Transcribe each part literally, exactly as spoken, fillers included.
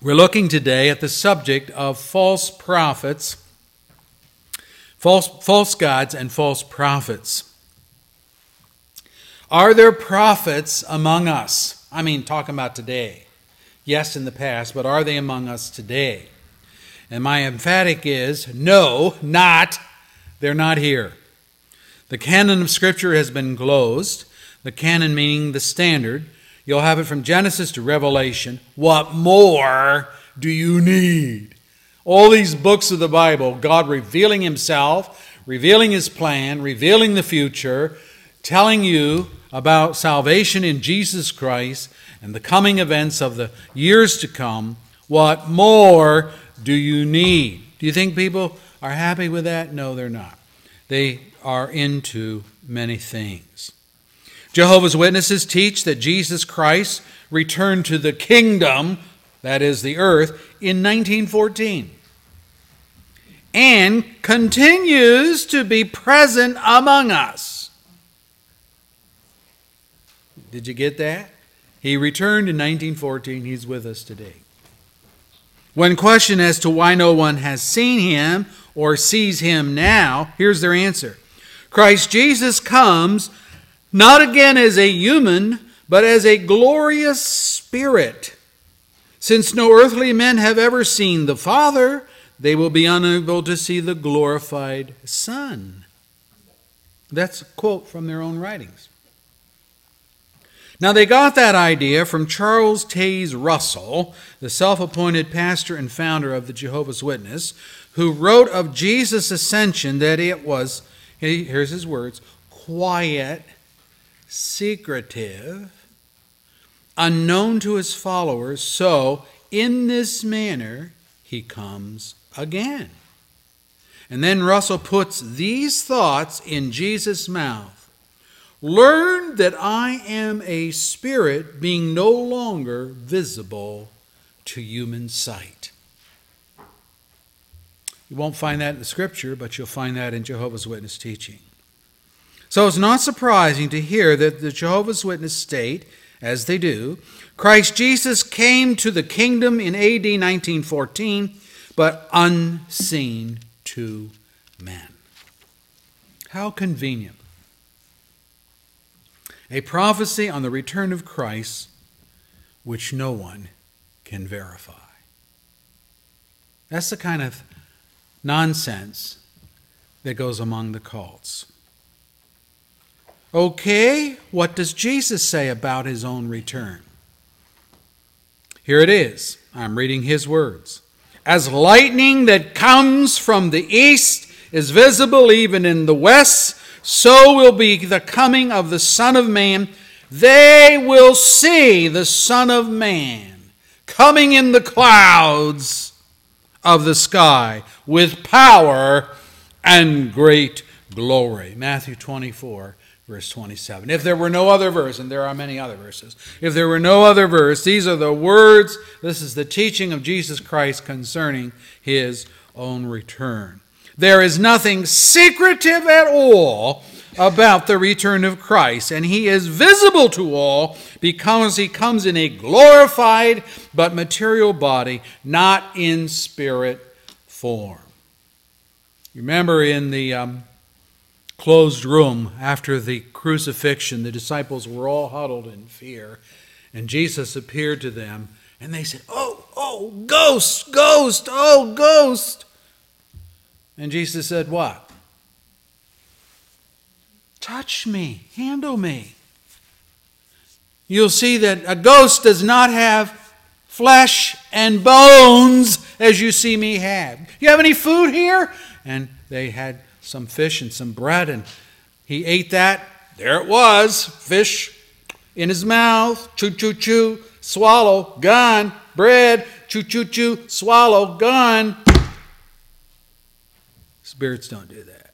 We're looking today at the subject of false prophets, false, false gods, and false prophets. Are there prophets among us? I mean, talking about today. Yes, in the past, but are they among us today? And my emphatic is, no, not. They're not here. The canon of Scripture has been closed. The canon meaning the standard. You'll have it from Genesis to Revelation. What more do you need? All these books of the Bible, God revealing himself, revealing his plan, revealing the future, telling you about salvation in Jesus Christ and the coming events of the years to come. What more do you need? Do you think people are happy with that? No, they're not. They are into many things. Jehovah's Witnesses teach that Jesus Christ returned to the kingdom, that is the earth, in nineteen fourteen and continues to be present among us. Did you get that? He returned in nineteen fourteen. He's with us today. When questioned as to why no one has seen him or sees him now, here's their answer. Christ Jesus comes not again as a human, but as a glorious spirit. Since no earthly men have ever seen the Father, they will be unable to see the glorified Son. That's a quote from their own writings. Now, they got that idea from Charles Taze Russell, the self-appointed pastor and founder of the Jehovah's Witness, who wrote of Jesus' ascension that it was, here's his words, quiet, secretive, unknown to his followers, so in this manner he comes again. And then Russell puts these thoughts in Jesus' mouth. Learn that I am a spirit being no longer visible to human sight. You won't find that in the Scripture, but you'll find that in Jehovah's Witness teaching. So it's not surprising to hear that the Jehovah's Witness state, as they do, Christ Jesus came to the kingdom in A D nineteen fourteen, but unseen to men. How convenient. A prophecy on the return of Christ, which no one can verify. That's the kind of nonsense that goes among the cults. Okay, what does Jesus say about his own return? Here it is. I'm reading his words. As lightning that comes from the east is visible even in the west, so will be the coming of the Son of Man. They will see the Son of Man coming in the clouds of the sky with power and great glory. Matthew twenty-four, verse twenty-seven. If there were no other verse, and there are many other verses, if there were no other verse, these are the words, this is the teaching of Jesus Christ concerning his own return. There is nothing secretive at all about the return of Christ, and he is visible to all because he comes in a glorified but material body, not in spirit form. Remember in the um, closed room after the crucifixion, the disciples were all huddled in fear, and Jesus appeared to them, and they said, oh, oh, ghost, ghost, oh, ghost. And Jesus said, what? Touch me, handle me. You'll see that a ghost does not have flesh and bones as you see me have. You have any food here? And they had some fish and some bread, and he ate that. There it was, fish in his mouth, choo, choo, choo, swallow, gone, bread, choo, choo, choo, swallow, gone. Spirits don't do that.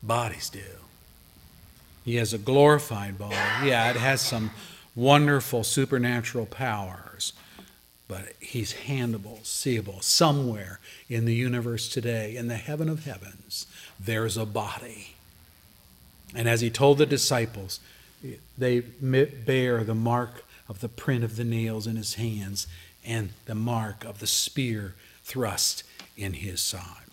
Bodies do. He has a glorified body. Yeah, it has some wonderful supernatural powers, but he's handable, seeable. Somewhere in the universe today, in the heaven of heavens, there's a body. And as he told the disciples, they bear the mark of the print of the nails in his hands and the mark of the spear thrust in his side.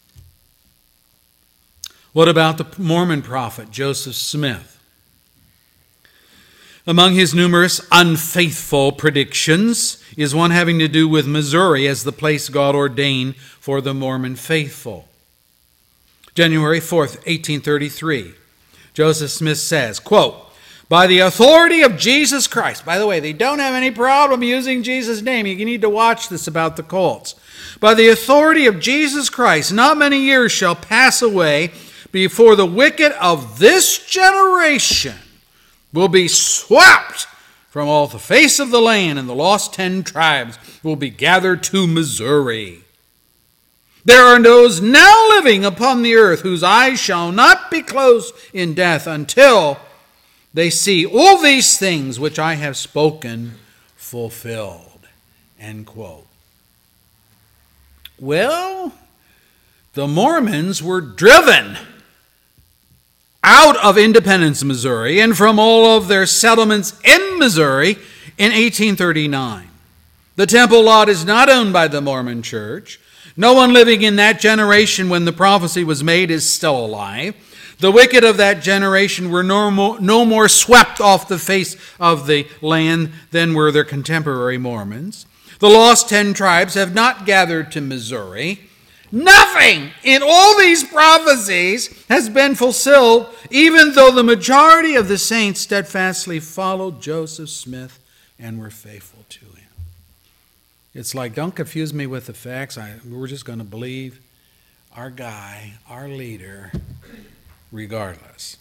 What about the Mormon prophet Joseph Smith? Among his numerous unfaithful predictions is one having to do with Missouri as the place God ordained for the Mormon faithful. January fourth, eighteen thirty-three, Joseph Smith says, quote, "By the authority of Jesus Christ," by the way, they don't have any problem using Jesus' name. You need to watch this about the cults. "By the authority of Jesus Christ, not many years shall pass away before the wicked of this generation will be swept from off the face of the land, and the lost ten tribes will be gathered to Missouri. There are those now living upon the earth whose eyes shall not be closed in death until they see all these things which I have spoken fulfilled." End quote. Well, the Mormons were driven out of Independence, Missouri, and from all of their settlements in Missouri in eighteen thirty-nine. The temple lot is not owned by the Mormon Church. No one living in that generation when the prophecy was made is still alive. The wicked of that generation were no more, no more swept off the face of the land than were their contemporary Mormons. The lost ten tribes have not gathered to Missouri. Nothing in all these prophecies has been fulfilled, even though the majority of the saints steadfastly followed Joseph Smith and were faithful to him. It's like, don't confuse me with the facts. I, we're just going to believe our guy, our leader, regardless.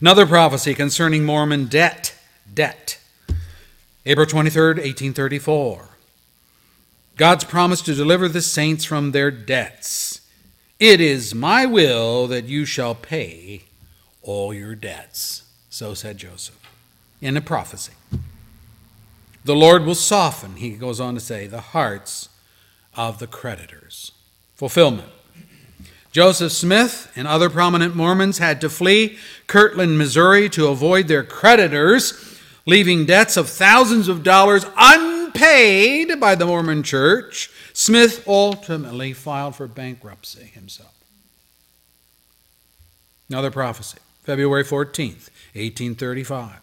Another prophecy concerning Mormon debt. Debt. April twenty-third, eighteen thirty-four. God's promise to deliver the saints from their debts. "It is my will that you shall pay all your debts," so said Joseph in a prophecy. "The Lord will soften," he goes on to say, "the hearts of the creditors." Fulfillment. Joseph Smith and other prominent Mormons had to flee Kirtland, Missouri to avoid their creditors, leaving debts of thousands of dollars unpaid by the Mormon Church. Smith ultimately filed for bankruptcy himself. Another prophecy, February fourteenth, eighteen thirty-five.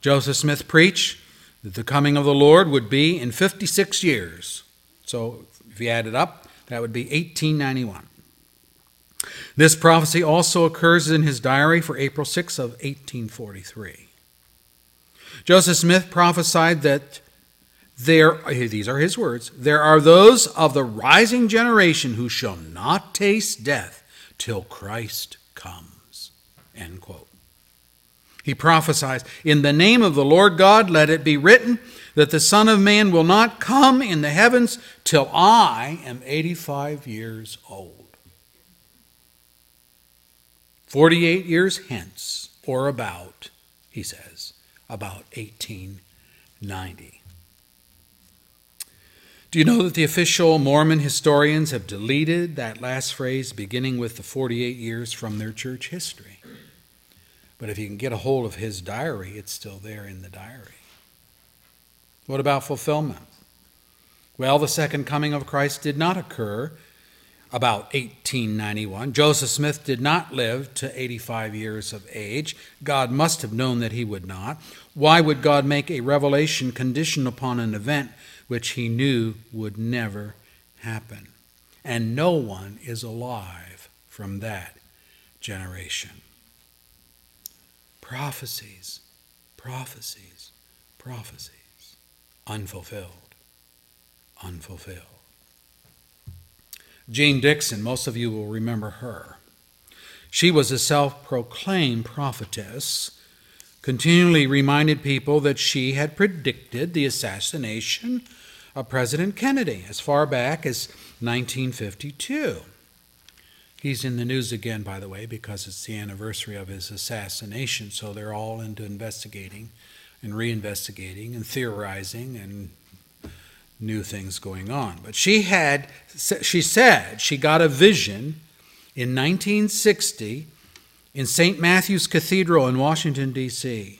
Joseph Smith preached that the coming of the Lord would be in fifty-six years. So if you add it up, that would be eighteen ninety-one. This prophecy also occurs in his diary for April sixth of eighteen forty-three. Joseph Smith prophesied that there, these are his words, "There are those of the rising generation who shall not taste death till Christ comes." End quote. He prophesies, "In the name of the Lord God, let it be written that the Son of Man will not come in the heavens till I am eighty-five years old. forty-eight years hence, or about," he says, about eighteen ninety. Do you know that the official Mormon historians have deleted that last phrase beginning with the forty-eight years from their church history? But if you can get a hold of his diary, it's still there in the diary. What about fulfillment? Well, the second coming of Christ did not occur about eighteen ninety-one. Joseph Smith did not live to eighty-five years of age. God must have known that he would not. Why would God make a revelation conditioned upon an event which he knew would never happen? And no one is alive from that generation. Prophecies, prophecies, prophecies, unfulfilled, unfulfilled. Jean Dixon, most of you will remember her. She was a self-proclaimed prophetess, continually reminded people that she had predicted the assassination of President Kennedy as far back as nineteen fifty-two. He's in the news again, by the way, because it's the anniversary of his assassination, so they're all into investigating and reinvestigating and theorizing and new things going on. But she had, she said she got a vision in nineteen sixty in Saint Matthew's Cathedral in Washington, D C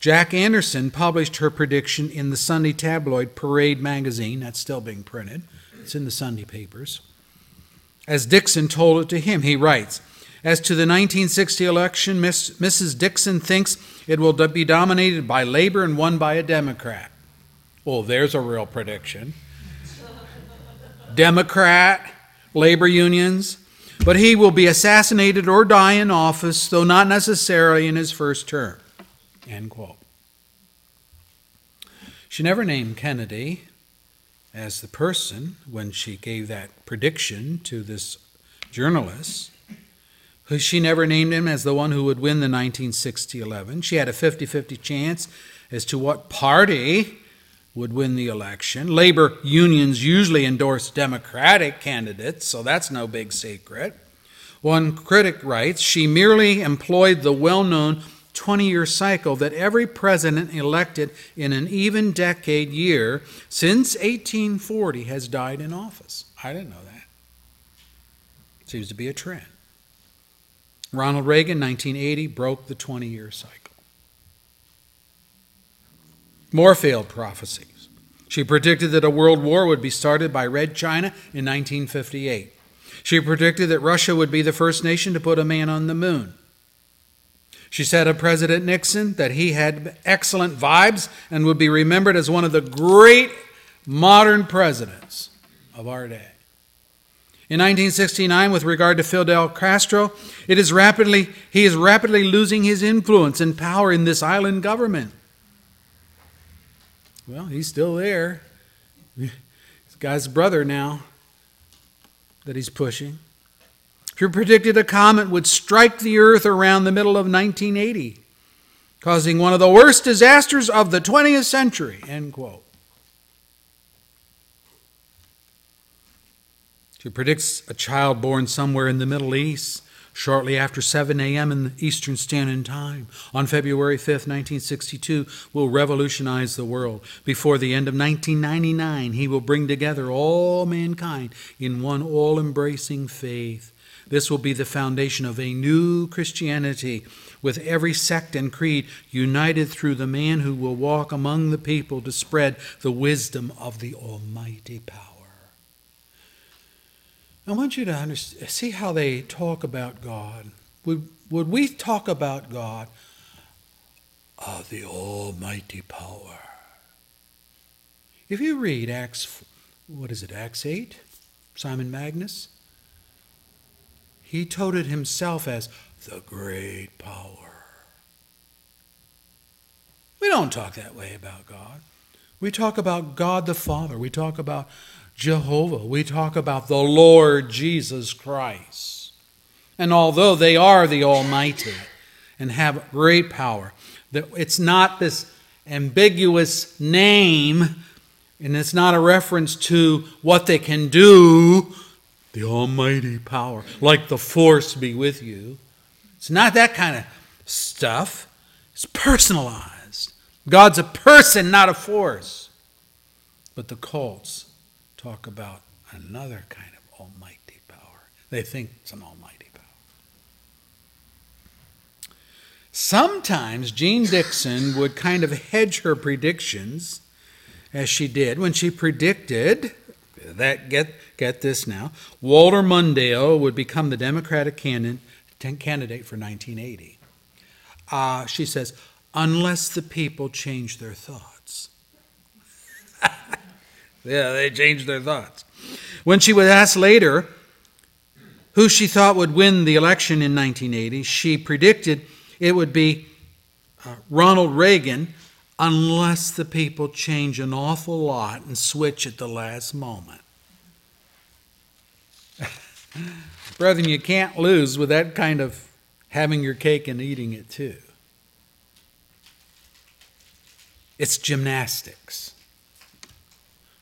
Jack Anderson published her prediction in the Sunday tabloid Parade magazine. That's still being printed. It's in the Sunday papers. As Dixon told it to him, he writes, as to the nineteen sixty election, Miss, Missus Dixon thinks it will be dominated by Labor and won by a Democrat. Well, there's a real prediction. Democrat, labor unions, but he will be assassinated or die in office, though not necessarily in his first term. End quote. She never named Kennedy as the person when she gave that prediction to this journalist. She never named him as the one who would win the nineteen sixty election. She had a fifty-fifty chance as to what party would win the election. Labor unions usually endorse Democratic candidates, so that's no big secret. One critic writes, she merely employed the well-known twenty-year cycle that every president elected in an even decade year since eighteen forty has died in office. I didn't know that. Seems to be a trend. Ronald Reagan, nineteen eighty, broke the twenty-year cycle. More failed prophecies. She predicted that a world war would be started by Red China in nineteen fifty-eight. She predicted that Russia would be the first nation to put a man on the moon. She said of President Nixon that he had excellent vibes and would be remembered as one of the great modern presidents of our day. In nineteen sixty-nine, with regard to Fidel Castro, it is rapidly, he is rapidly losing his influence and power in this island government. Well, he's still there. This guy's brother now that he's pushing. She predicted a comet would strike the earth around the middle of nineteen eighty, causing one of the worst disasters of the twentieth century, end quote. She predicts a child born somewhere in the Middle East shortly after seven a.m. in the Eastern Standard Time on February fifth, nineteen sixty-two, will revolutionize the world. Before the end of nineteen ninety-nine, he will bring together all mankind in one all-embracing faith. This will be the foundation of a new Christianity, with every sect and creed united through the man who will walk among the people to spread the wisdom of the Almighty power. I want you to understand, see how they talk about God. Would, would we talk about God? Oh, the Almighty power. If you read Acts, what is it, Acts eight, Simon Magus, he touted himself as the great power. We don't talk that way about God. We talk about God the Father. We talk about Jehovah. We talk about the Lord Jesus Christ. And although they are the Almighty and have great power, it's not this ambiguous name, and it's not a reference to what they can do, the Almighty power, like the force be with you. It's not that kind of stuff. It's personalized. God's a person, not a force. But the cults talk about another kind of almighty power. They think it's an almighty power. Sometimes Jean Dixon would kind of hedge her predictions, as she did when she predicted that, get, get this now, Walter Mondale would become the Democratic candidate for nineteen eighty. Uh, she says, unless the people change their thoughts. Yeah, they changed their thoughts. When she was asked later who she thought would win the election in nineteen eighty, she predicted it would be uh, Ronald Reagan, unless the people change an awful lot and switch at the last moment. Brethren, you can't lose with that kind of having your cake and eating it too. It's gymnastics.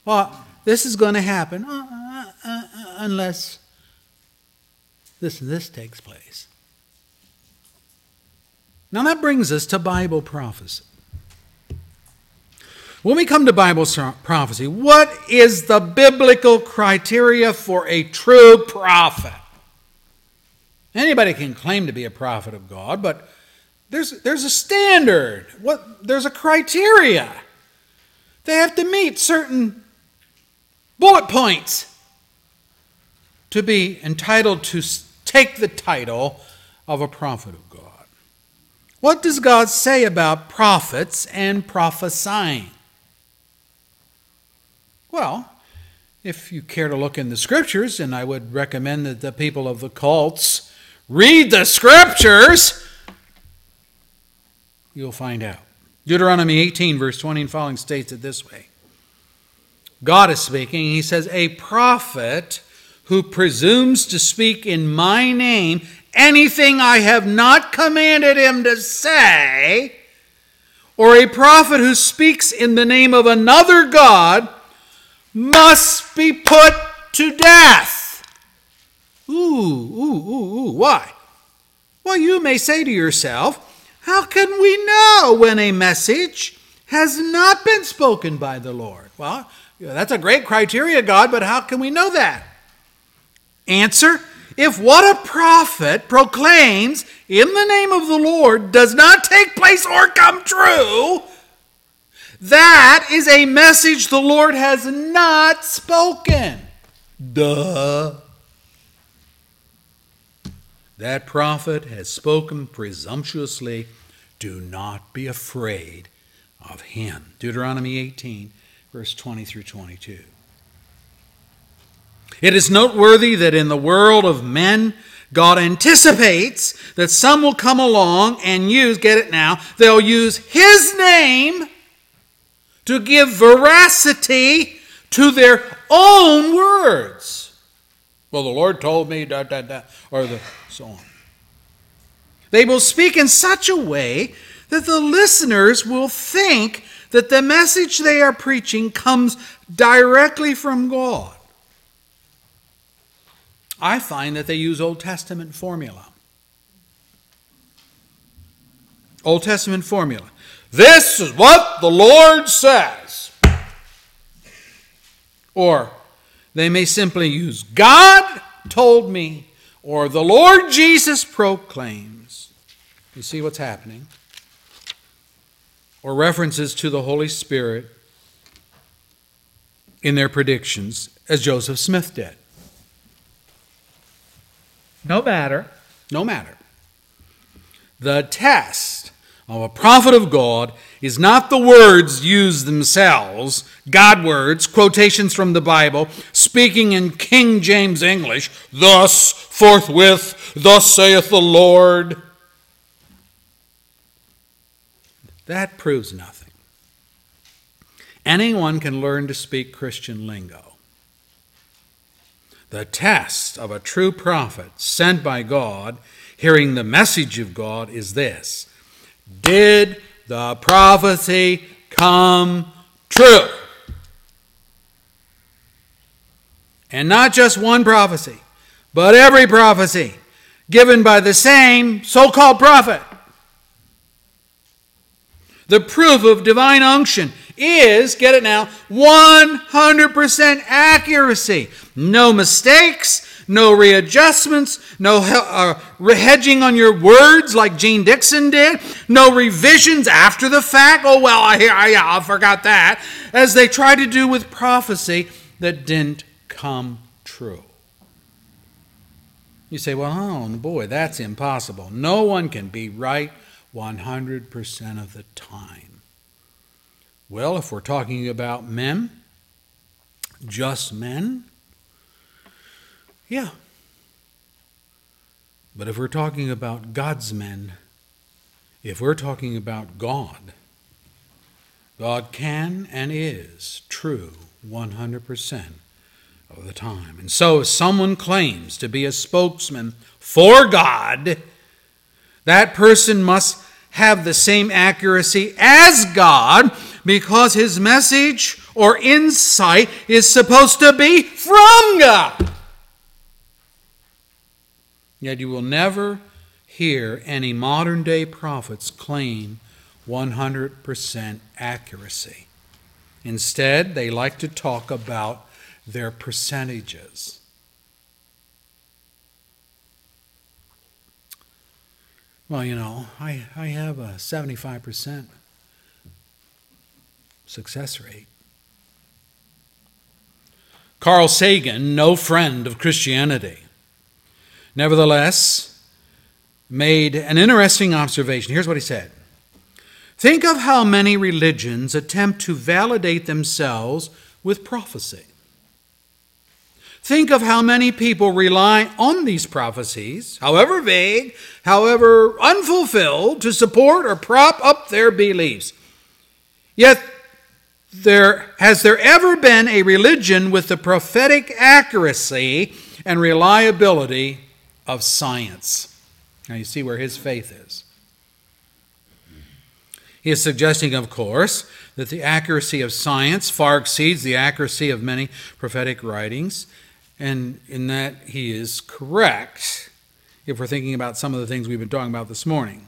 Well, this is going to happen uh, uh, uh, uh, unless this and this takes place. Now that brings us to Bible prophecy. When we come to Bible prophecy, what is the biblical criteria for a true prophet? Anybody can claim to be a prophet of God, but There's, there's a standard. What, there's a criteria. They have to meet certain bullet points to be entitled to take the title of a prophet of God. What does God say about prophets and prophesying? Well, if you care to look in the Scriptures, and I would recommend that the people of the cults read the Scriptures, you'll find out. Deuteronomy eighteen, verse twenty and following states it this way. God is speaking. He says, "A prophet who presumes to speak in my name anything I have not commanded him to say, or a prophet who speaks in the name of another god, must be put to death." Ooh, ooh, ooh, ooh. Why? Well, you may say to yourself, how can we know when a message has not been spoken by the Lord? Well, that's a great criteria, God, but how can we know that? Answer, if what a prophet proclaims in the name of the Lord does not take place or come true, that is a message the Lord has not spoken. Duh. That prophet has spoken presumptuously. Do not be afraid of him. Deuteronomy eighteen, verse twenty through twenty-two. It is noteworthy that in the world of men, God anticipates that some will come along and use, get it now, they'll use his name to give veracity to their own words. Well, the Lord told me, da, da, da, or the, so on. They will speak in such a way that the listeners will think that the message they are preaching comes directly from God. I find that they use Old Testament formula. Old Testament formula. This is what the Lord says. Or they may simply use God told me or the Lord Jesus proclaims. You see what's happening? Or references to the Holy Spirit in their predictions as Joseph Smith did. No matter. No matter. The test of a prophet of God is not the words used themselves, God words, quotations from the Bible, speaking in King James English, thus, forthwith, thus saith the Lord. That proves nothing. Anyone can learn to speak Christian lingo. The test of a true prophet sent by God, hearing the message of God, is this. Did the prophecy come true? And not just one prophecy, but every prophecy given by the same so-called prophet. The proof of divine unction is, get it now, one hundred percent accuracy. No mistakes, no readjustments, no uh, hedging on your words like Jean Dixon did, no revisions after the fact. Oh, well, I, I, I forgot that. As they try to do with prophecy that didn't come true. You say, well, oh, boy, that's impossible. No one can be right one hundred percent of the time. Well, if we're talking about men, just men, yeah. But if we're talking about God's men, if we're talking about God, God can and is true one hundred percent of the time. And so if someone claims to be a spokesman for God, that person must have the same accuracy as God because his message or insight is supposed to be from God. Yet you will never hear any modern day prophets claim one hundred percent accuracy. Instead, they like to talk about their percentages. well, you know, I, I have a seventy-five percent success rate. Carl Sagan, no friend of Christianity, nevertheless made an interesting observation. Here's what he said. Think of how many religions attempt to validate themselves with prophecy. Think of how many people rely on these prophecies, however vague, however unfulfilled, to support or prop up their beliefs. Yet, there, has there ever been a religion with the prophetic accuracy and reliability of science? Now you see where his faith is. He is suggesting, of course, that the accuracy of science far exceeds the accuracy of many prophetic writings, and in that he is correct, if we're thinking about some of the things we've been talking about this morning.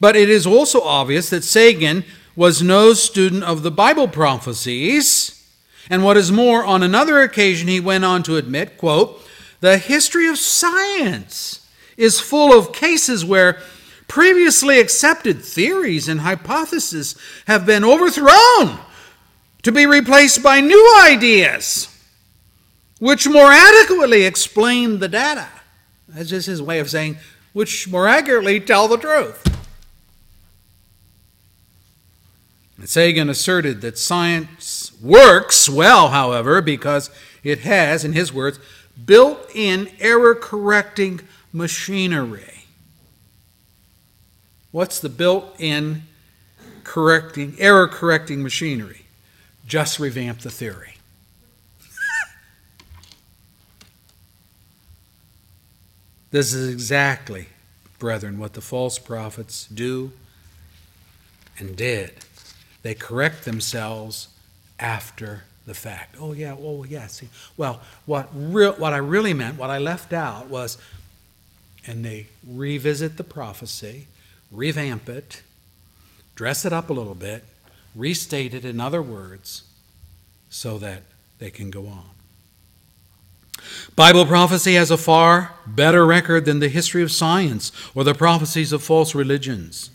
But it is also obvious that Sagan was no student of the Bible prophecies, and what is more, on another occasion he went on to admit, quote, the history of science is full of cases where previously accepted theories and hypotheses have been overthrown to be replaced by new ideas which more adequately explain the data. That's just his way of saying, which more accurately tell the truth. And Sagan asserted that science works well, however, because it has, in his words, built-in error-correcting machinery. What's the built-in correcting, error-correcting machinery? Just revamp the theory. This is exactly, brethren, what the false prophets do and did. They correct themselves after the fact. Oh, yeah, oh, yeah, see. Well, what, re- what I really meant, what I left out was, and they revisit the prophecy, revamp it, dress it up a little bit, restate it in other words so that they can go on. Bible prophecy has a far better record than the history of science or the prophecies of false religions.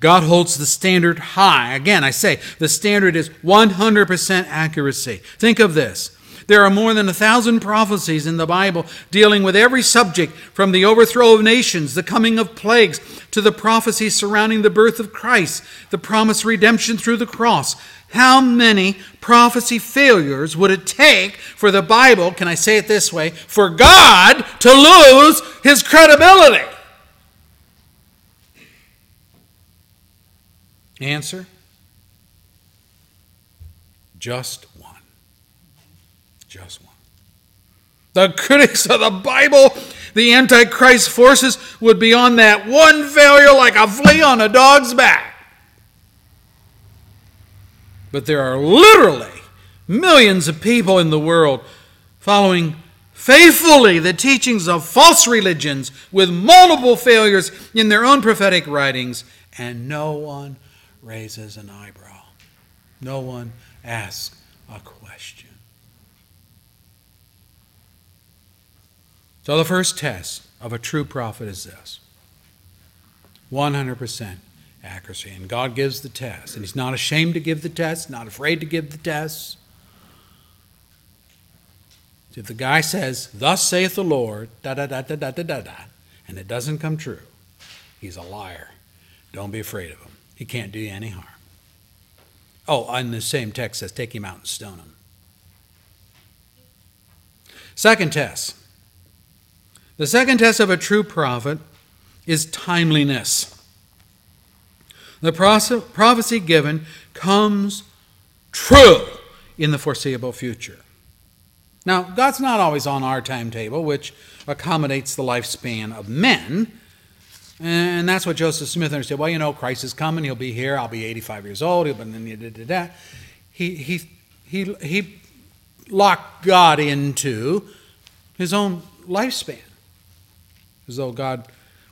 God holds the standard high. Again, I say the standard is one hundred percent accuracy. Think of this. There are more than a thousand prophecies in the Bible dealing with every subject, from the overthrow of nations, the coming of plagues, to the prophecy surrounding the birth of Christ, the promised redemption through the cross. How many prophecy failures would it take for the Bible, can I say it this way, for God to lose his credibility? Answer? Just one. Just one. The critics of the Bible, the Antichrist forces, would be on that one failure like a flea on a dog's back. But there are literally millions of people in the world following faithfully the teachings of false religions with multiple failures in their own prophetic writings, and no one raises an eyebrow. No one asks a question. So the first test of a true prophet is this, one hundred percent accuracy. And God gives the test. And he's not ashamed to give the test, not afraid to give the test. So if the guy says, thus saith the Lord, da-da-da-da-da-da-da-da, and it doesn't come true, he's a liar. Don't be afraid of him. He can't do you any harm. Oh, and the same text says, take him out and stone him. Second test. The second test of a true prophet is timeliness. The prophecy given comes true in the foreseeable future. Now, God's not always on our timetable, which accommodates the lifespan of men. And that's what Joseph Smith understood. Well, you know, Christ is coming. He'll be here. I'll be eighty-five years old. He'll be da, da, da. He, he, he, he locked God into his own lifespan, as though God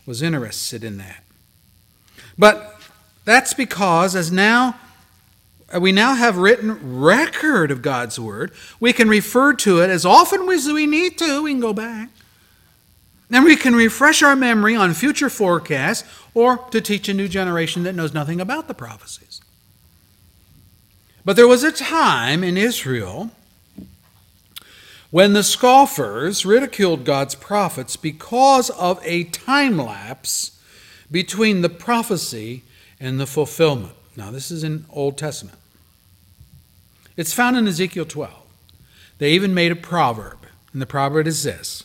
was interested in that. But that's because as now we now have written record of God's word, we can refer to it as often as we need to. We can go back. Then we can refresh our memory on future forecasts or to teach a new generation that knows nothing about the prophecies. But there was a time in Israel when the scoffers ridiculed God's prophets because of a time lapse between the prophecy and the fulfillment. Now, this is in Old Testament. It's found in Ezekiel twelve. They even made a proverb, and the proverb is this: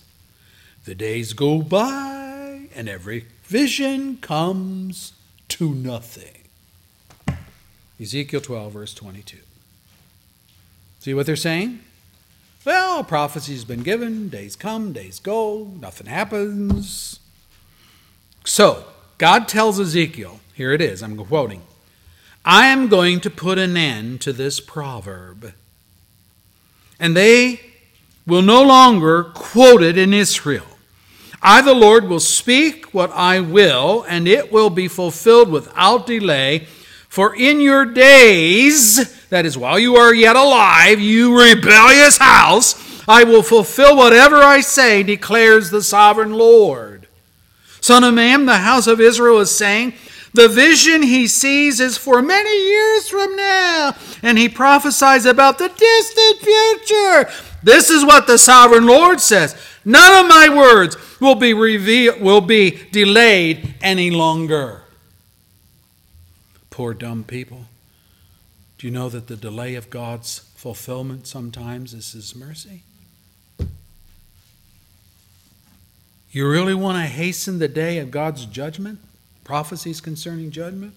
the days go by, and every vision comes to nothing. Ezekiel twelve, verse twenty-two. See what they're saying? Well, prophecy's been given, days come, days go, nothing happens. So, God tells Ezekiel, here it is, I'm quoting, I am going to put an end to this proverb, and they will no longer quote it in Israel. I, the Lord, will speak what I will, and it will be fulfilled without delay. For in your days, that is, while you are yet alive, you rebellious house, I will fulfill whatever I say, declares the sovereign Lord. Son of man, the house of Israel is saying, the vision he sees is for many years from now, and he prophesies about the distant future. This is what the sovereign Lord says. None of my words will be revealed, will be delayed any longer. Poor dumb people. Do you know that the delay of God's fulfillment sometimes is his mercy? You really want to hasten the day of God's judgment? Prophecies concerning judgment?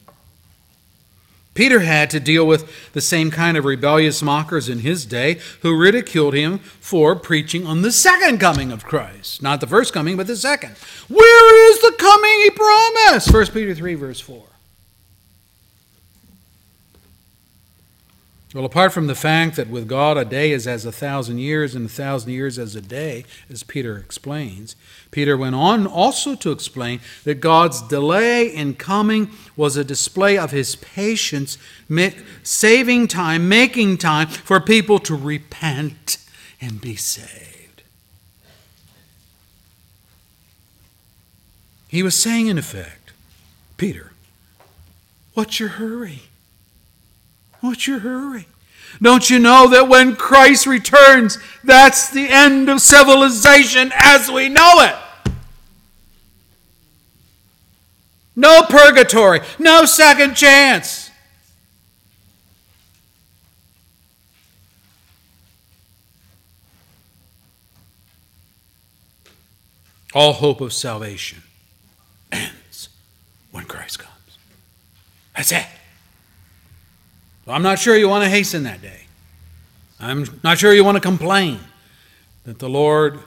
Peter had to deal with the same kind of rebellious mockers in his day who ridiculed him for preaching on the second coming of Christ. Not the first coming, but the second. Where is the coming he promised? First Peter three, verse four. Well, apart from the fact that with God a day is as a thousand years and a thousand years as a day, as Peter explains, Peter went on also to explain that God's delay in coming was a display of his patience, saving time, making time for people to repent and be saved. He was saying, in effect, Peter, what's your hurry? What's your hurry? Don't you know that when Christ returns, that's the end of civilization as we know it? No purgatory, no second chance. All hope of salvation ends when Christ comes. That's it. I'm not sure you want to hasten that day. I'm not sure you want to complain that the Lord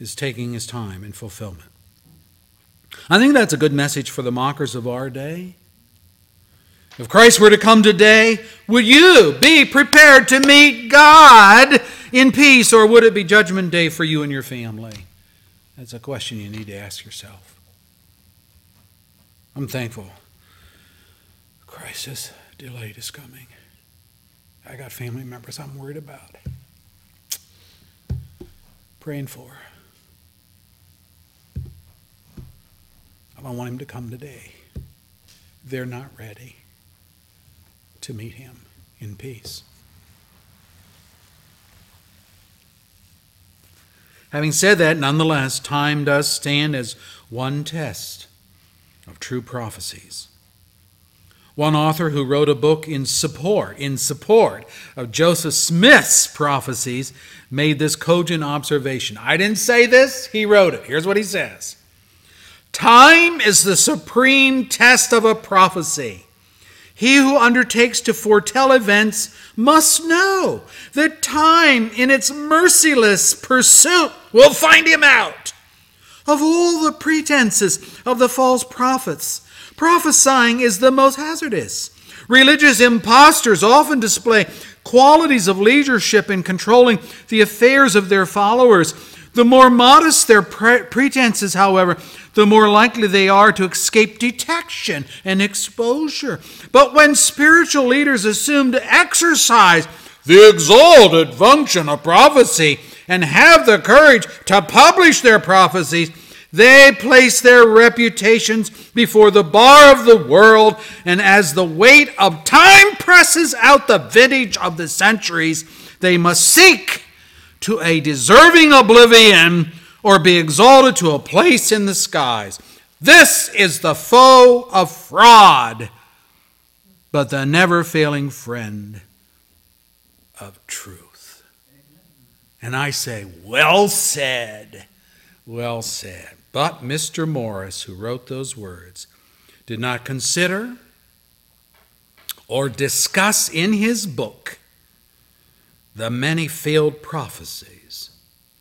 is taking his time in fulfillment. I think that's a good message for the mockers of our day. If Christ were to come today, would you be prepared to meet God in peace, or would it be judgment day for you and your family? That's a question you need to ask yourself. I'm thankful. Christ is delayed is coming. I got family members I'm worried about. Praying for. I want him to come today. They're not ready to meet him in peace. Having said that, nonetheless, time does stand as one test of true prophecies. One author who wrote a book in support, in support of Joseph Smith's prophecies made this cogent observation. I didn't say this, he wrote it. Here's what he says. Time is the supreme test of a prophecy. He who undertakes to foretell events must know that time in its merciless pursuit will find him out. Of all the pretenses of the false prophets, prophesying is the most hazardous. Religious impostors often display qualities of leadership in controlling the affairs of their followers. The more modest their pre- pretenses, however, the more likely they are to escape detection and exposure. But when spiritual leaders assume to exercise the exalted function of prophecy and have the courage to publish their prophecies, They place their reputations before the bar of the world, and as the weight of time presses out the vintage of the centuries, they must seek to a deserving oblivion or be exalted to a place in the skies. This is the foe of fraud, but the never-failing friend of truth. And I say, well said, well said. But Mister Morris, who wrote those words, did not consider or discuss in his book the many failed prophecies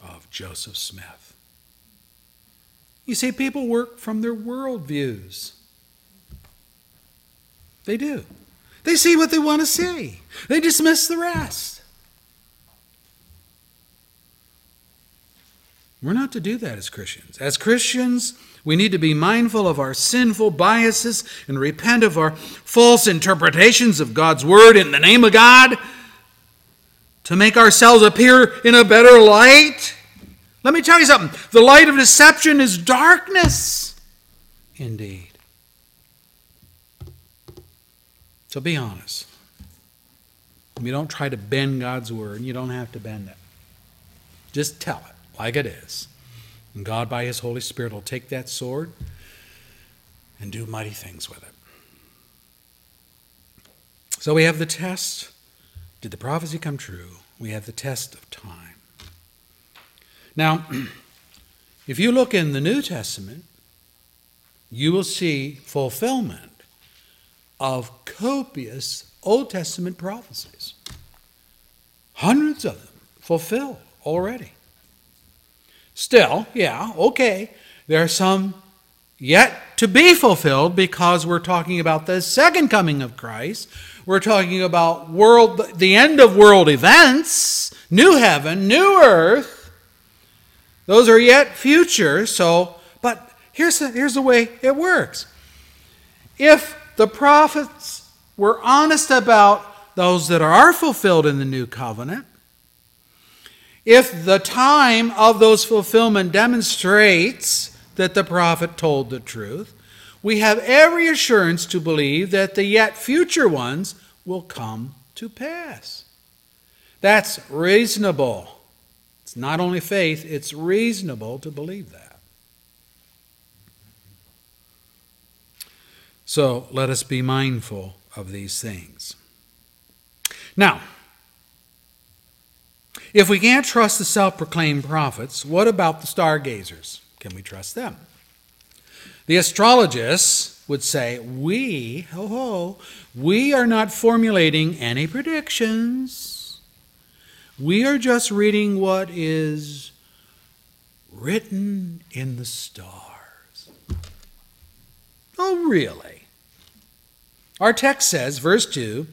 of Joseph Smith. You see, people work from their worldviews. They do. They see what they want to see. They dismiss the rest. We're not to do that as Christians. As Christians, we need to be mindful of our sinful biases and repent of our false interpretations of God's word in the name of God to make ourselves appear in a better light. Let me tell you something. The light of deception is darkness, indeed. So be honest. You don't try to bend God's word. You don't have to bend it. Just tell it like it is. And God, by his Holy Spirit, will take that sword and do mighty things with it. So we have the test. Did the prophecy come true? We have the test of time. Now, if you look in the New Testament, you will see fulfillment of copious Old Testament prophecies. Hundreds of them fulfilled already. Still, yeah, okay, there are some yet to be fulfilled because we're talking about the second coming of Christ. We're talking about world, the end of world events, new heaven, new earth. Those are yet future, so, but here's the, here's the way it works. If the prophets were honest about those that are fulfilled in the new covenant, if the time of those fulfillment demonstrates that the prophet told the truth, we have every assurance to believe that the yet future ones will come to pass. That's reasonable. It's not only faith, it's reasonable to believe that. So let us be mindful of these things. Now, if we can't trust the self-proclaimed prophets, what about the stargazers? Can we trust them? The astrologists would say, we, ho ho, we are not formulating any predictions. We are just reading what is written in the stars. Oh, really? Our text says, verse two,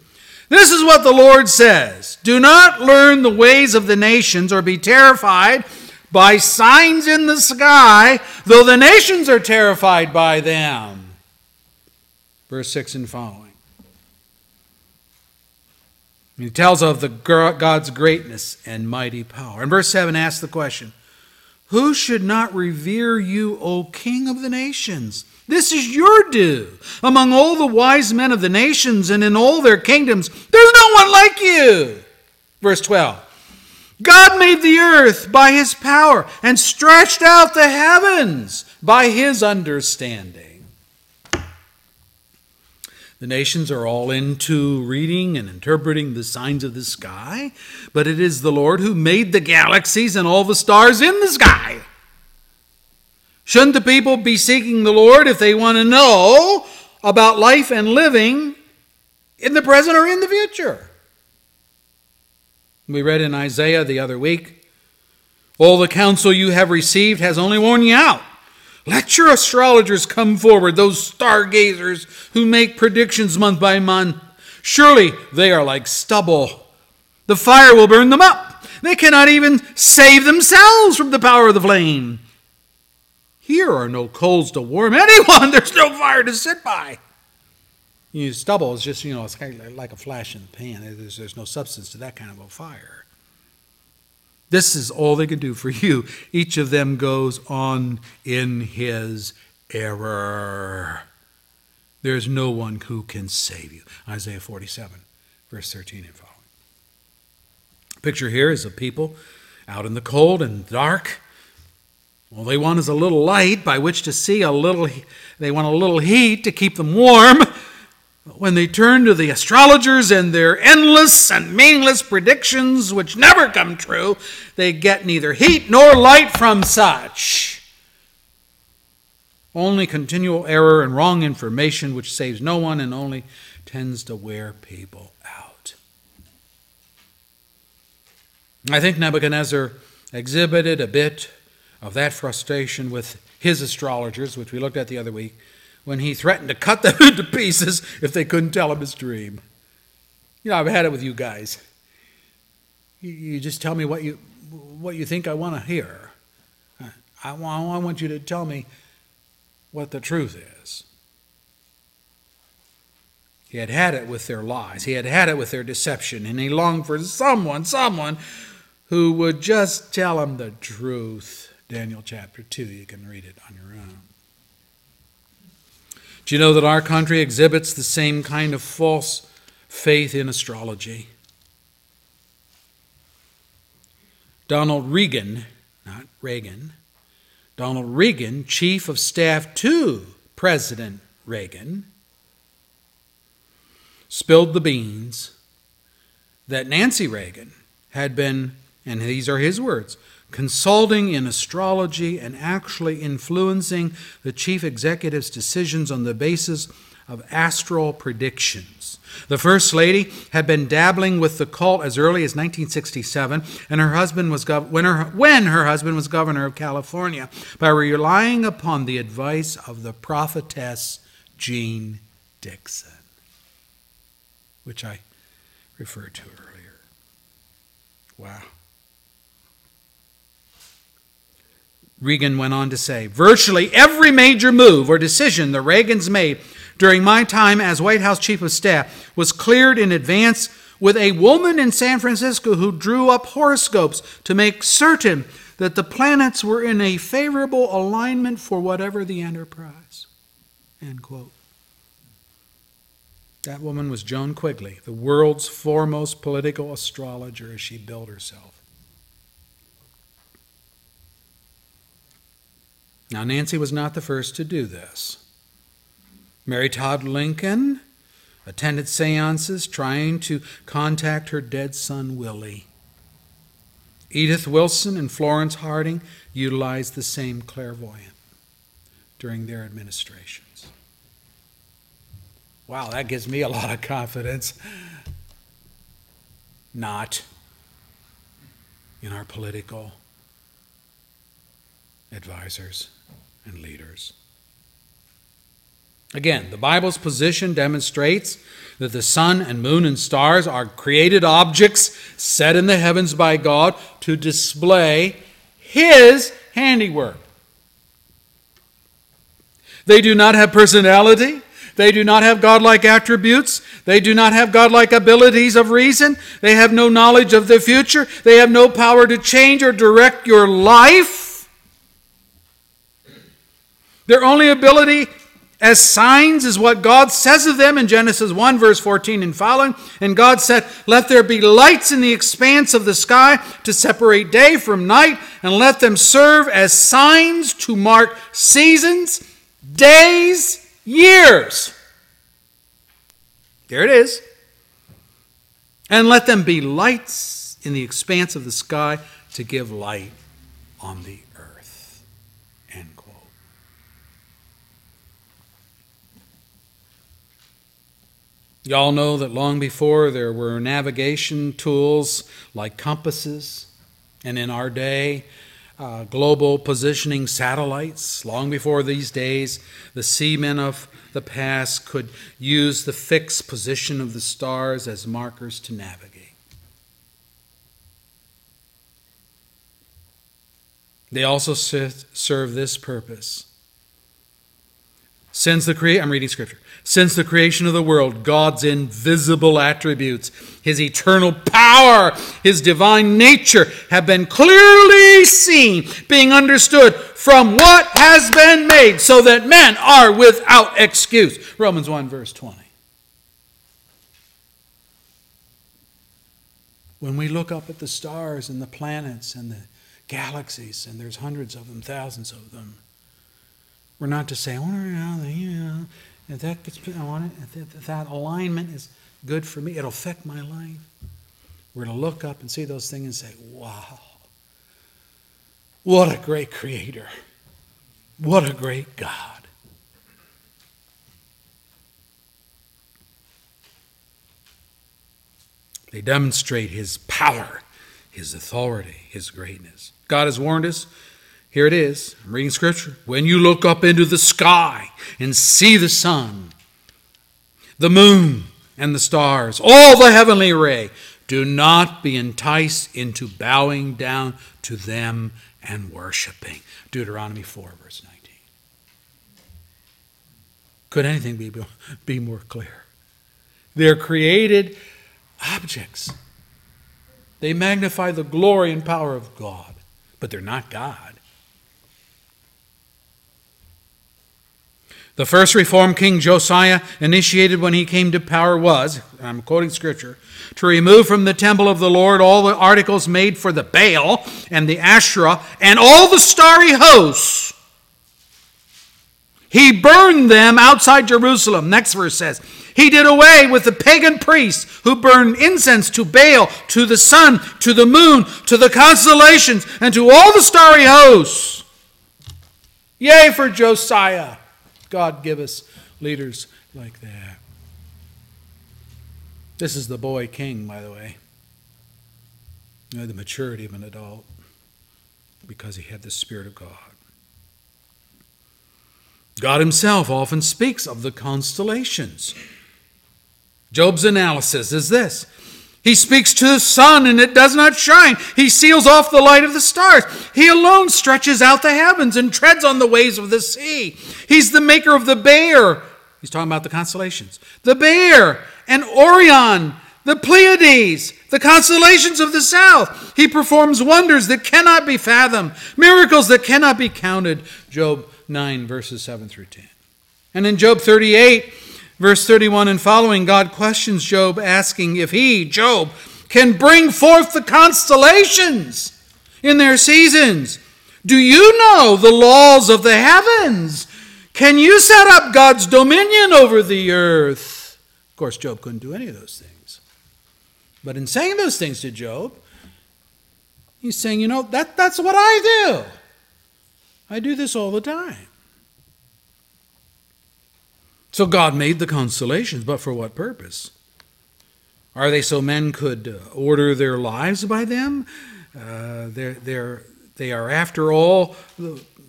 this is what the Lord says. Do not learn the ways of the nations or be terrified by signs in the sky, though the nations are terrified by them. Verse six and following. He tells of the God's greatness and mighty power. And verse seven asks the question, who should not revere you, O King of the nations? This is your due. Among all the wise men of the nations and in all their kingdoms, there's no one like you. Verse twelve, God made the earth by his power and stretched out the heavens by his understanding. The nations are all into reading and interpreting the signs of the sky, but it is the Lord who made the galaxies and all the stars in the sky. Shouldn't the people be seeking the Lord if they want to know about life and living in the present or in the future? We read in Isaiah the other week, all the counsel you have received has only worn you out. Let your astrologers come forward, those stargazers who make predictions month by month. Surely they are like stubble. The fire will burn them up. They cannot even save themselves from the power of the flame. Here are no coals to warm anyone. There's no fire to sit by. You know, stubble is just, you know, it's kind of like a flash in the pan. There's, there's no substance to that kind of a fire. This is all they can do for you. Each of them goes on in his error. There's no one who can save you. Isaiah forty-seven, verse thirteen and following. Picture here is of people out in the cold and dark. All they want is a little light by which to see a little, they want a little heat to keep them warm. But when they turn to the astrologers and their endless and meaningless predictions, which never come true, they get neither heat nor light from such. Only continual error and wrong information, which saves no one and only tends to wear people out. I think Nebuchadnezzar exhibited a bit of that frustration with his astrologers, which we looked at the other week, when he threatened to cut them into pieces if they couldn't tell him his dream. You know, I've had it with you guys. You just tell me what you what you think I want to hear. I want I want you to tell me what the truth is. He had had it with their lies. He had had it with their deception, and he longed for someone, someone who would just tell him the truth. Daniel chapter two, you can read it on your own. Do you know that our country exhibits the same kind of false faith in astrology? Donald Regan, not Reagan, Donald Regan, chief of staff to President Reagan, spilled the beans that Nancy Reagan had been, and these are his words, consulting in astrology and actually influencing the chief executive's decisions on the basis of astral predictions. The First Lady had been dabbling with the cult as early as nineteen sixty-seven, and her husband was gov- when, her, when her husband was governor of California, by relying upon the advice of the prophetess Jean Dixon, which I referred to earlier. Wow. Reagan went on to say, virtually every major move or decision the Reagans made during my time as White House Chief of Staff was cleared in advance with a woman in San Francisco who drew up horoscopes to make certain that the planets were in a favorable alignment for whatever the enterprise. End quote. That woman was Joan Quigley, the world's foremost political astrologer as she billed herself. Now, Nancy was not the first to do this. Mary Todd Lincoln attended seances trying to contact her dead son, Willie. Edith Wilson and Florence Harding utilized the same clairvoyant during their administrations. Wow, that gives me a lot of confidence. Not in our political advisors and leaders. Again, the Bible's position demonstrates that the sun and moon and stars are created objects set in the heavens by God to display His handiwork. They do not have personality. They do not have godlike attributes. They do not have godlike abilities of reason. They have no knowledge of the future. They have no power to change or direct your life. Their only ability as signs is what God says of them in Genesis one, verse fourteen and following. And God said, let there be lights in the expanse of the sky to separate day from night, and let them serve as signs to mark seasons, days, years. There it is. And let them be lights in the expanse of the sky to give light on the earth. Y'all know that long before there were navigation tools like compasses, and in our day, uh, global positioning satellites. Long before these days, the seamen of the past could use the fixed position of the stars as markers to navigate. They also serve this purpose. Since the crea- I'm reading scripture. Since the creation of the world, God's invisible attributes, his eternal power, his divine nature have been clearly seen, being understood from what has been made, so that men are without excuse. Romans one, verse twenty. When we look up at the stars and the planets and the galaxies, and there's hundreds of them, thousands of them, we're not to say, oh, no, no, you know, if that gets, I want it, if that alignment is good for me, it'll affect my life. We're to look up and see those things and say, wow, what a great creator. What a great God. They demonstrate his power, his authority, his greatness. God has warned us. Here it is. I'm reading scripture. When you look up into the sky and see the sun, the moon, and the stars, all the heavenly array, do not be enticed into bowing down to them and worshiping. Deuteronomy four, verse nineteen. Could anything be, be more clear? They're created objects. They magnify the glory and power of God, but they're not God. The first reform King Josiah initiated when he came to power was, and I'm quoting scripture, to remove from the temple of the Lord all the articles made for the Baal and the Asherah and all the starry hosts. He burned them outside Jerusalem. Next verse says, he did away with the pagan priests who burned incense to Baal, to the sun, to the moon, to the constellations, and to all the starry hosts. Yay for Josiah. God give us leaders like that. This is the boy king, by the way. You know, the maturity of an adult, because he had the Spirit of God. God himself often speaks of the constellations. Job's analysis is this. He speaks to the sun and it does not shine. He seals off the light of the stars. He alone stretches out the heavens and treads on the waves of the sea. He's the maker of the Bear. He's talking about the constellations. The Bear and Orion, the Pleiades, the constellations of the south. He performs wonders that cannot be fathomed, miracles that cannot be counted. Job nine, verses seven through ten. And in Job thirty-eight, verse thirty-one and following, God questions Job, asking if he, Job, can bring forth the constellations in their seasons. Do you know the laws of the heavens? Can you set up God's dominion over the earth? Of course, Job couldn't do any of those things. But in saying those things to Job, he's saying, you know, that, that's what I do. I do this all the time. So God made the constellations, but for what purpose? Are they so men could order their lives by them? Uh, they're, they're, they are, after all,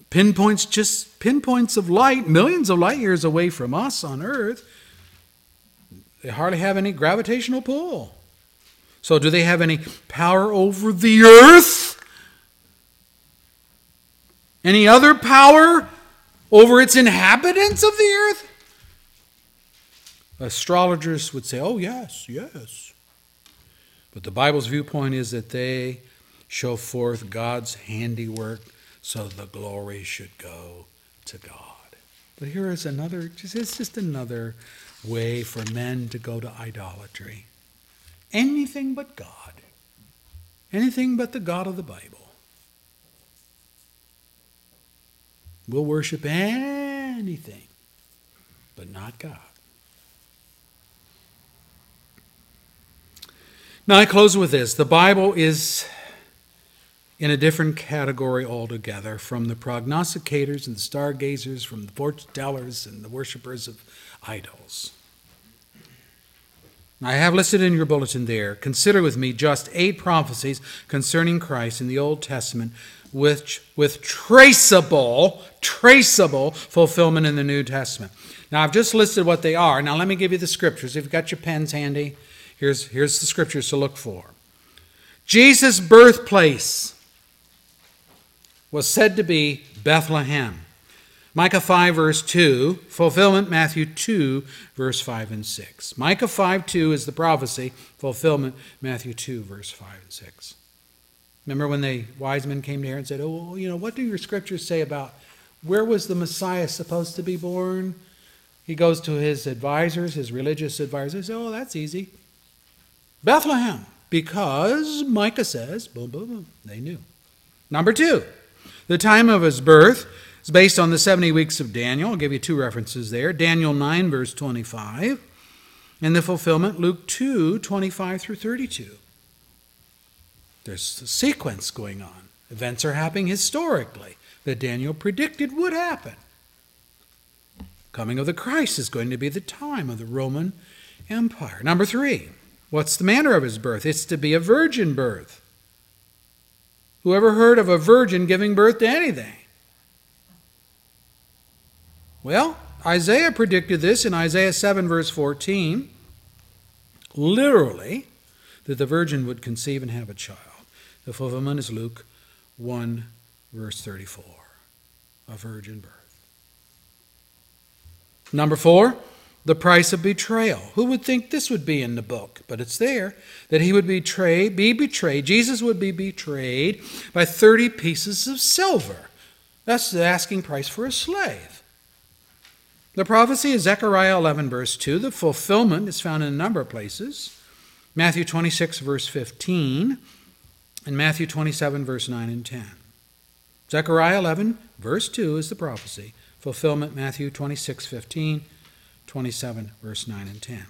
pinpoints, just pinpoints of light, millions of light years away from us on Earth. They hardly have any gravitational pull. So do they have any power over the Earth? Any other power over its inhabitants of the Earth? Astrologers would say, oh, yes, yes. But the Bible's viewpoint is that they show forth God's handiwork so the glory should go to God. But here is another, it's just another way for men to go to idolatry. Anything but God. Anything but the God of the Bible. We'll worship anything, but not God. Now, I close with this. The Bible is in a different category altogether from the prognosticators and the stargazers, from the fortune tellers and the worshipers of idols. I have listed in your bulletin there, consider with me just eight prophecies concerning Christ in the Old Testament which with traceable, traceable fulfillment in the New Testament. Now, I've just listed what they are. Now, let me give you the scriptures. If you've got your pens handy, Here's, here's the scriptures to look for. Jesus' birthplace was said to be Bethlehem. Micah five, verse two, fulfillment, Matthew two, verse five and six. Micah five, two is the prophecy, fulfillment, Matthew two, verse five and six. Remember when the wise men came to Herod and said, oh, you know, what do your scriptures say about where was the Messiah supposed to be born? He goes to his advisors, his religious advisors. They say, oh, that's easy. Bethlehem, because Micah says, boom, boom, boom. They knew. Number two, the time of his birth is based on the seventy weeks of Daniel. I'll give you two references there. Daniel nine, verse twenty-five, and the fulfillment, Luke two, twenty-five through thirty-two. There's a sequence going on. Events are happening historically that Daniel predicted would happen. Coming of the Christ is going to be the time of the Roman Empire. Number three, what's the manner of his birth? It's to be a virgin birth. Whoever heard of a virgin giving birth to anything? Well, Isaiah predicted this in Isaiah seven, verse fourteen, literally, that the virgin would conceive and have a child. The fulfillment is Luke one, verse thirty-four, a virgin birth. Number four, the price of betrayal. Who would think this would be in the book? But it's there, that he would betray, be betrayed. Jesus would be betrayed by thirty pieces of silver. That's the asking price for a slave. The prophecy is Zechariah eleven, verse two. The fulfillment is found in a number of places. Matthew twenty-six, verse fifteen, and Matthew twenty-seven, verse nine and ten. Zechariah eleven, verse two is the prophecy. Fulfillment, Matthew twenty-six, fifteen, twenty-seven, verse nine and ten.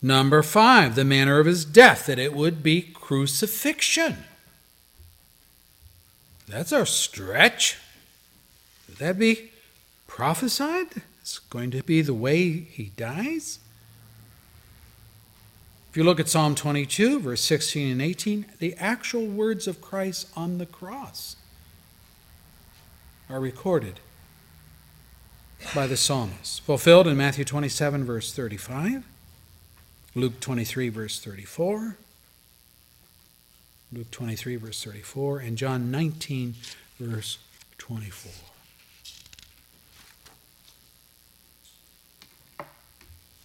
Number five, the manner of his death, that it would be crucifixion. That's our stretch. Would that be prophesied? It's going to be the way he dies? If you look at Psalm twenty-two, verse sixteen and eighteen, the actual words of Christ on the cross are recorded by the psalmist. Fulfilled in Matthew twenty-seven, verse thirty-five, Luke twenty-three, verse thirty-four, Luke twenty-three, verse thirty-four, and John nineteen, verse twenty-four.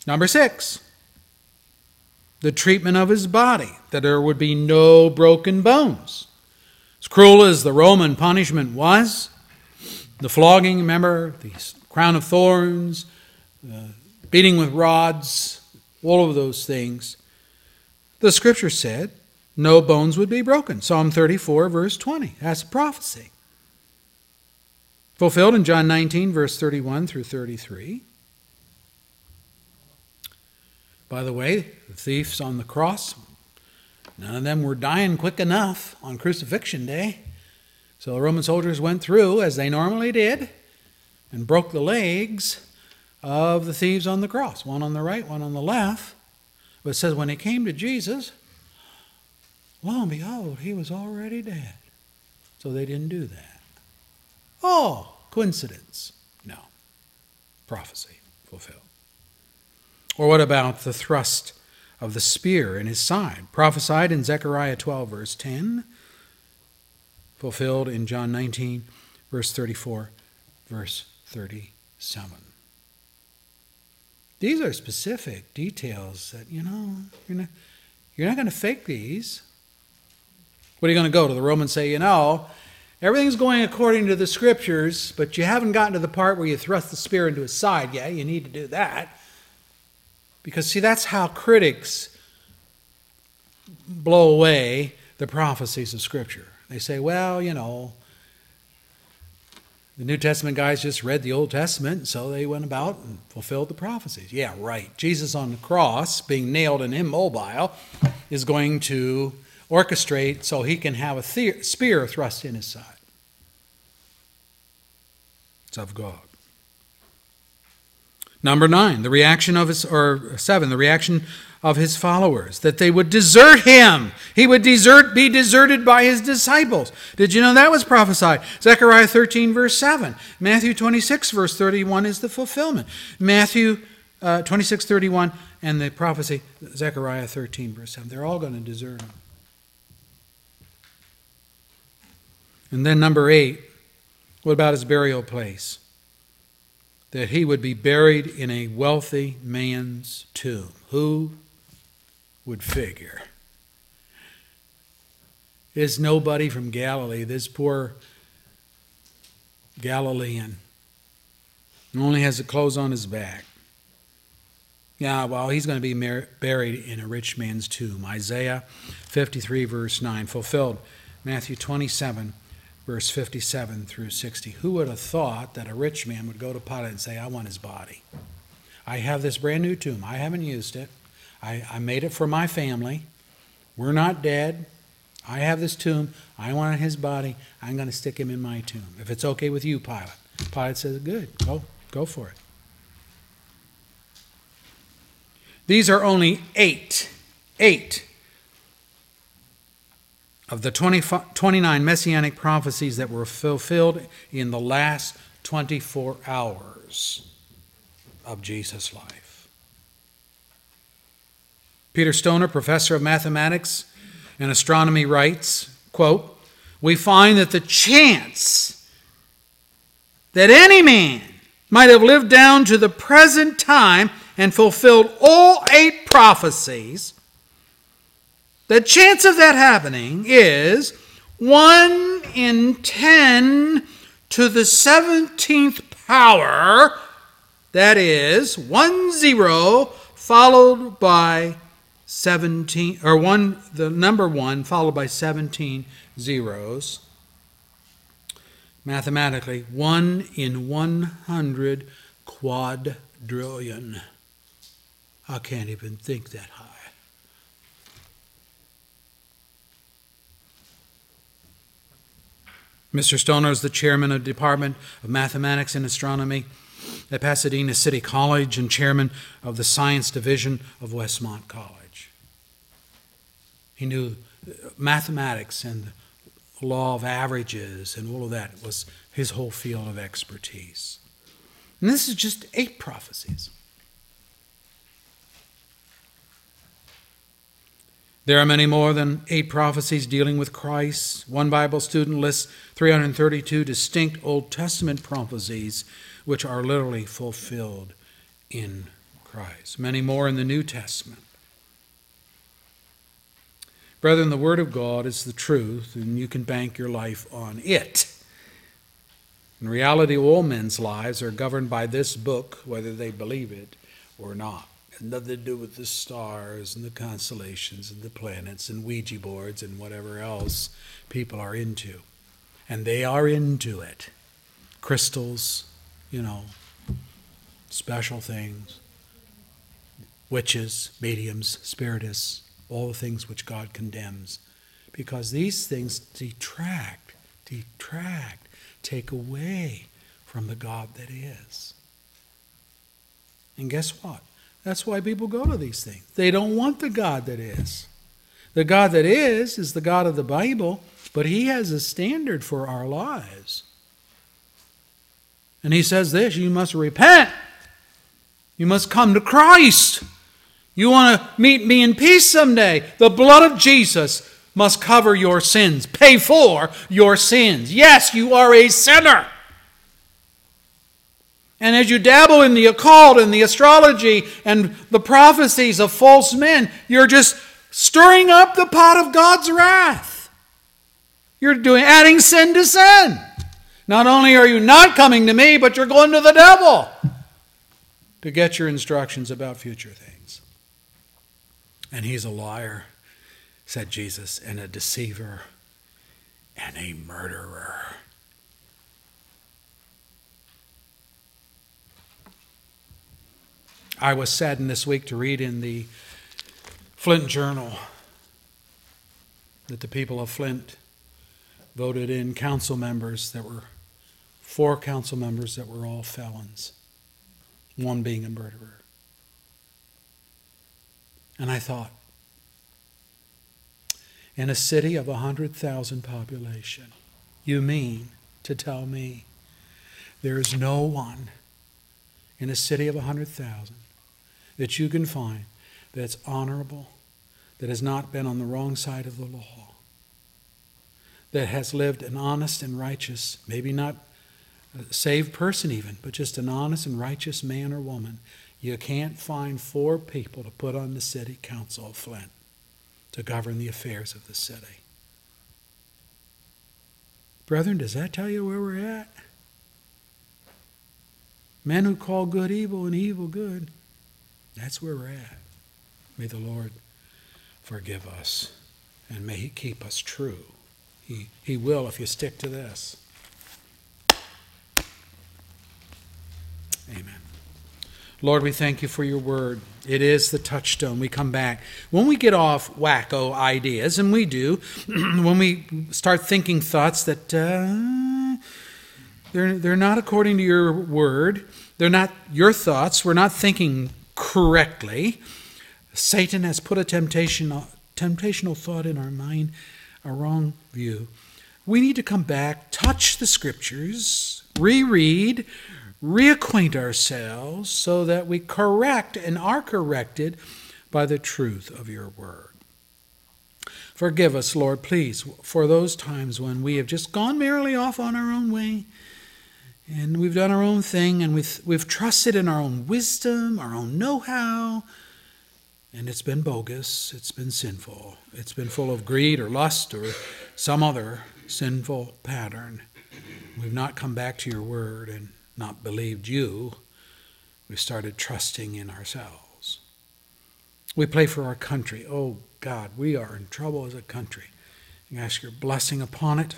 Number six, the treatment of his body, that there would be no broken bones. As cruel as the Roman punishment was, the flogging, remember, the crown of thorns, uh, beating with rods, all of those things, the scripture said no bones would be broken. Psalm thirty-four, verse twenty, that's a prophecy. Fulfilled in John nineteen, verse thirty-one through thirty-three. By the way, the thieves on the cross, none of them were dying quick enough on crucifixion day. So the Roman soldiers went through, as they normally did, and broke the legs of the thieves on the cross. One on the right, one on the left. But it says when they came to Jesus, lo and behold, he was already dead. So they didn't do that. Oh, coincidence. No. Prophecy fulfilled. Or what about the thrust of the spear in his side, prophesied in Zechariah twelve, verse ten, fulfilled in John nineteen, verse thirty-four, verse thirty-seven. These are specific details that, you know, you're not, you're not going to fake these. What are you going to go to the Romans and say, you know, everything's going according to the scriptures, but you haven't gotten to the part where you thrust the spear into his side. Yeah, you need to do that. Because, see, that's how critics blow away the prophecies of Scripture. They say, well, you know, the New Testament guys just read the Old Testament, so they went about and fulfilled the prophecies. Yeah, right. Jesus on the cross, being nailed and immobile, is going to orchestrate so he can have a the- spear thrust in his side. It's of God. Number nine, the reaction of his, or seven, the reaction of his followers, that they would desert him. He would desert, be deserted by his disciples. Did you know that was prophesied? Zechariah thirteen, verse seven. Matthew twenty-six, verse thirty-one is the fulfillment. Matthew twenty-six, thirty-one, and the prophecy, Zechariah thirteen, verse seven. They're all going to desert him. And then number eight, What about his burial place? That he would be buried in a wealthy man's tomb. Who would figure? It's nobody from Galilee, this poor Galilean. Only has the clothes on his back. Yeah, well, he's going to be mar- buried in a rich man's tomb. Isaiah fifty-three, verse nine, fulfilled. Matthew twenty-seven, verse fifty-seven through sixty. Who would have thought that a rich man would go to Pilate and say, I want his body. I have this brand new tomb. I haven't used it. I, I made it for my family. We're not dead. I have this tomb. I want his body. I'm going to stick him in my tomb. If it's okay with you, Pilate. Pilate says, good, go, go for it. These are only eight, eight of the twenty-nine messianic prophecies that were fulfilled in the last twenty-four hours of Jesus' life. Peter Stoner, professor of mathematics and astronomy, writes, quote, we find that the chance that any man might have lived down to the present time and fulfilled all eight prophecies, the chance of that happening is one in ten to the seventeenth power, that is, one zero followed by seventeen, or one, the number one followed by seventeen zeros. Mathematically, one in one hundred quadrillion. I can't even think that high. Mister Stoner is the chairman of the Department of Mathematics and Astronomy at Pasadena City College and chairman of the Science Division of Westmont College. He knew mathematics and the law of averages and all of that was his whole field of expertise. And this is just eight prophecies. There are many more than eight prophecies dealing with Christ. One Bible student lists three hundred thirty-two distinct Old Testament prophecies which are literally fulfilled in Christ. Many more in the New Testament. Brethren, the Word of God is the truth, and you can bank your life on it. In reality, all men's lives are governed by this book, whether they believe it or not. Nothing to do with the stars and the constellations and the planets and Ouija boards and whatever else people are into. And they are into it. Crystals, you know, special things, witches, mediums, spiritists, all the things which God condemns. Because these things detract, detract, take away from the God that is. And guess what? That's why people go to these things. They don't want the God that is. The God that is is the God of the Bible, but he has a standard for our lives. And he says this, you must repent. You must come to Christ. You want to meet me in peace someday. The blood of Jesus must cover your sins, pay for your sins. Yes, you are a sinner. And as you dabble in the occult and the astrology and the prophecies of false men, you're just stirring up the pot of God's wrath. You're doing adding sin to sin. Not only are you not coming to me, but you're going to the devil to get your instructions about future things. And he's a liar, said Jesus, and a deceiver and a murderer. I was saddened this week to read in the Flint Journal that the people of Flint voted in council members that were four council members that were all felons, one being a murderer. And I thought, in a city of one hundred thousand population, you mean to tell me there is no one in a city of one hundred thousand that you can find that's honorable, that has not been on the wrong side of the law, that has lived an honest and righteous, maybe not saved person even, but just an honest and righteous man or woman, you can't find four people to put on the city council of Flint to govern the affairs of the city. Brethren, does that tell you where we're at? Men who call good evil and evil good, that's where we're at. May the Lord forgive us, and may he keep us true. He, he will if you stick to this. Amen. Lord, we thank you for your word. It is the touchstone. We come back. When we get off wacko ideas, and we do, when we start thinking thoughts that uh, they're, they're not according to your word, they're not your thoughts, we're not thinking correctly, Satan has put a temptational, temptational thought in our mind, a wrong view. We need to come back, touch the scriptures, reread, reacquaint ourselves so that we correct and are corrected by the truth of your word. Forgive us, Lord, please, for those times when we have just gone merrily off on our own way and we've done our own thing and we've, we've trusted in our own wisdom, our own know-how, and it's been bogus, it's been sinful, it's been full of greed or lust or some other sinful pattern. We've not come back to your word and not believed you. We started trusting in ourselves. We pray for our country. Oh God, we are in trouble as a country. I ask your blessing upon it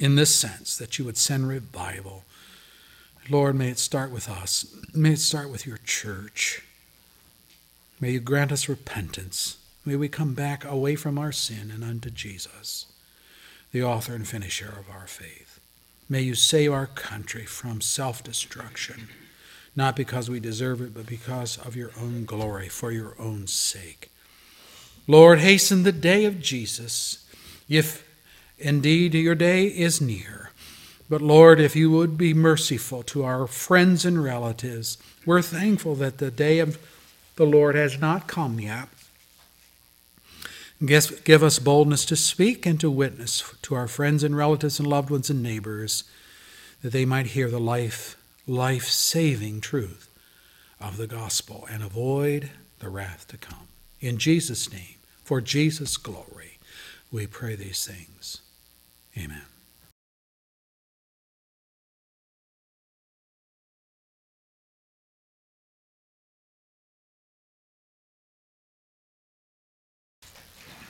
in this sense, that you would send revival. Lord, may it start with us. May it start with your church. May you grant us repentance. May we come back away from our sin and unto Jesus, the author and finisher of our faith. May you save our country from self-destruction, not because we deserve it, but because of your own glory, for your own sake. Lord, hasten the day of Jesus, if indeed your day is near. But Lord, if you would be merciful to our friends and relatives, we're thankful that the day of the Lord has not come yet. Give us boldness to speak and to witness to our friends and relatives and loved ones and neighbors, that they might hear the life, life-saving truth of the gospel and avoid the wrath to come. In Jesus' name, for Jesus' glory, we pray these things. Amen.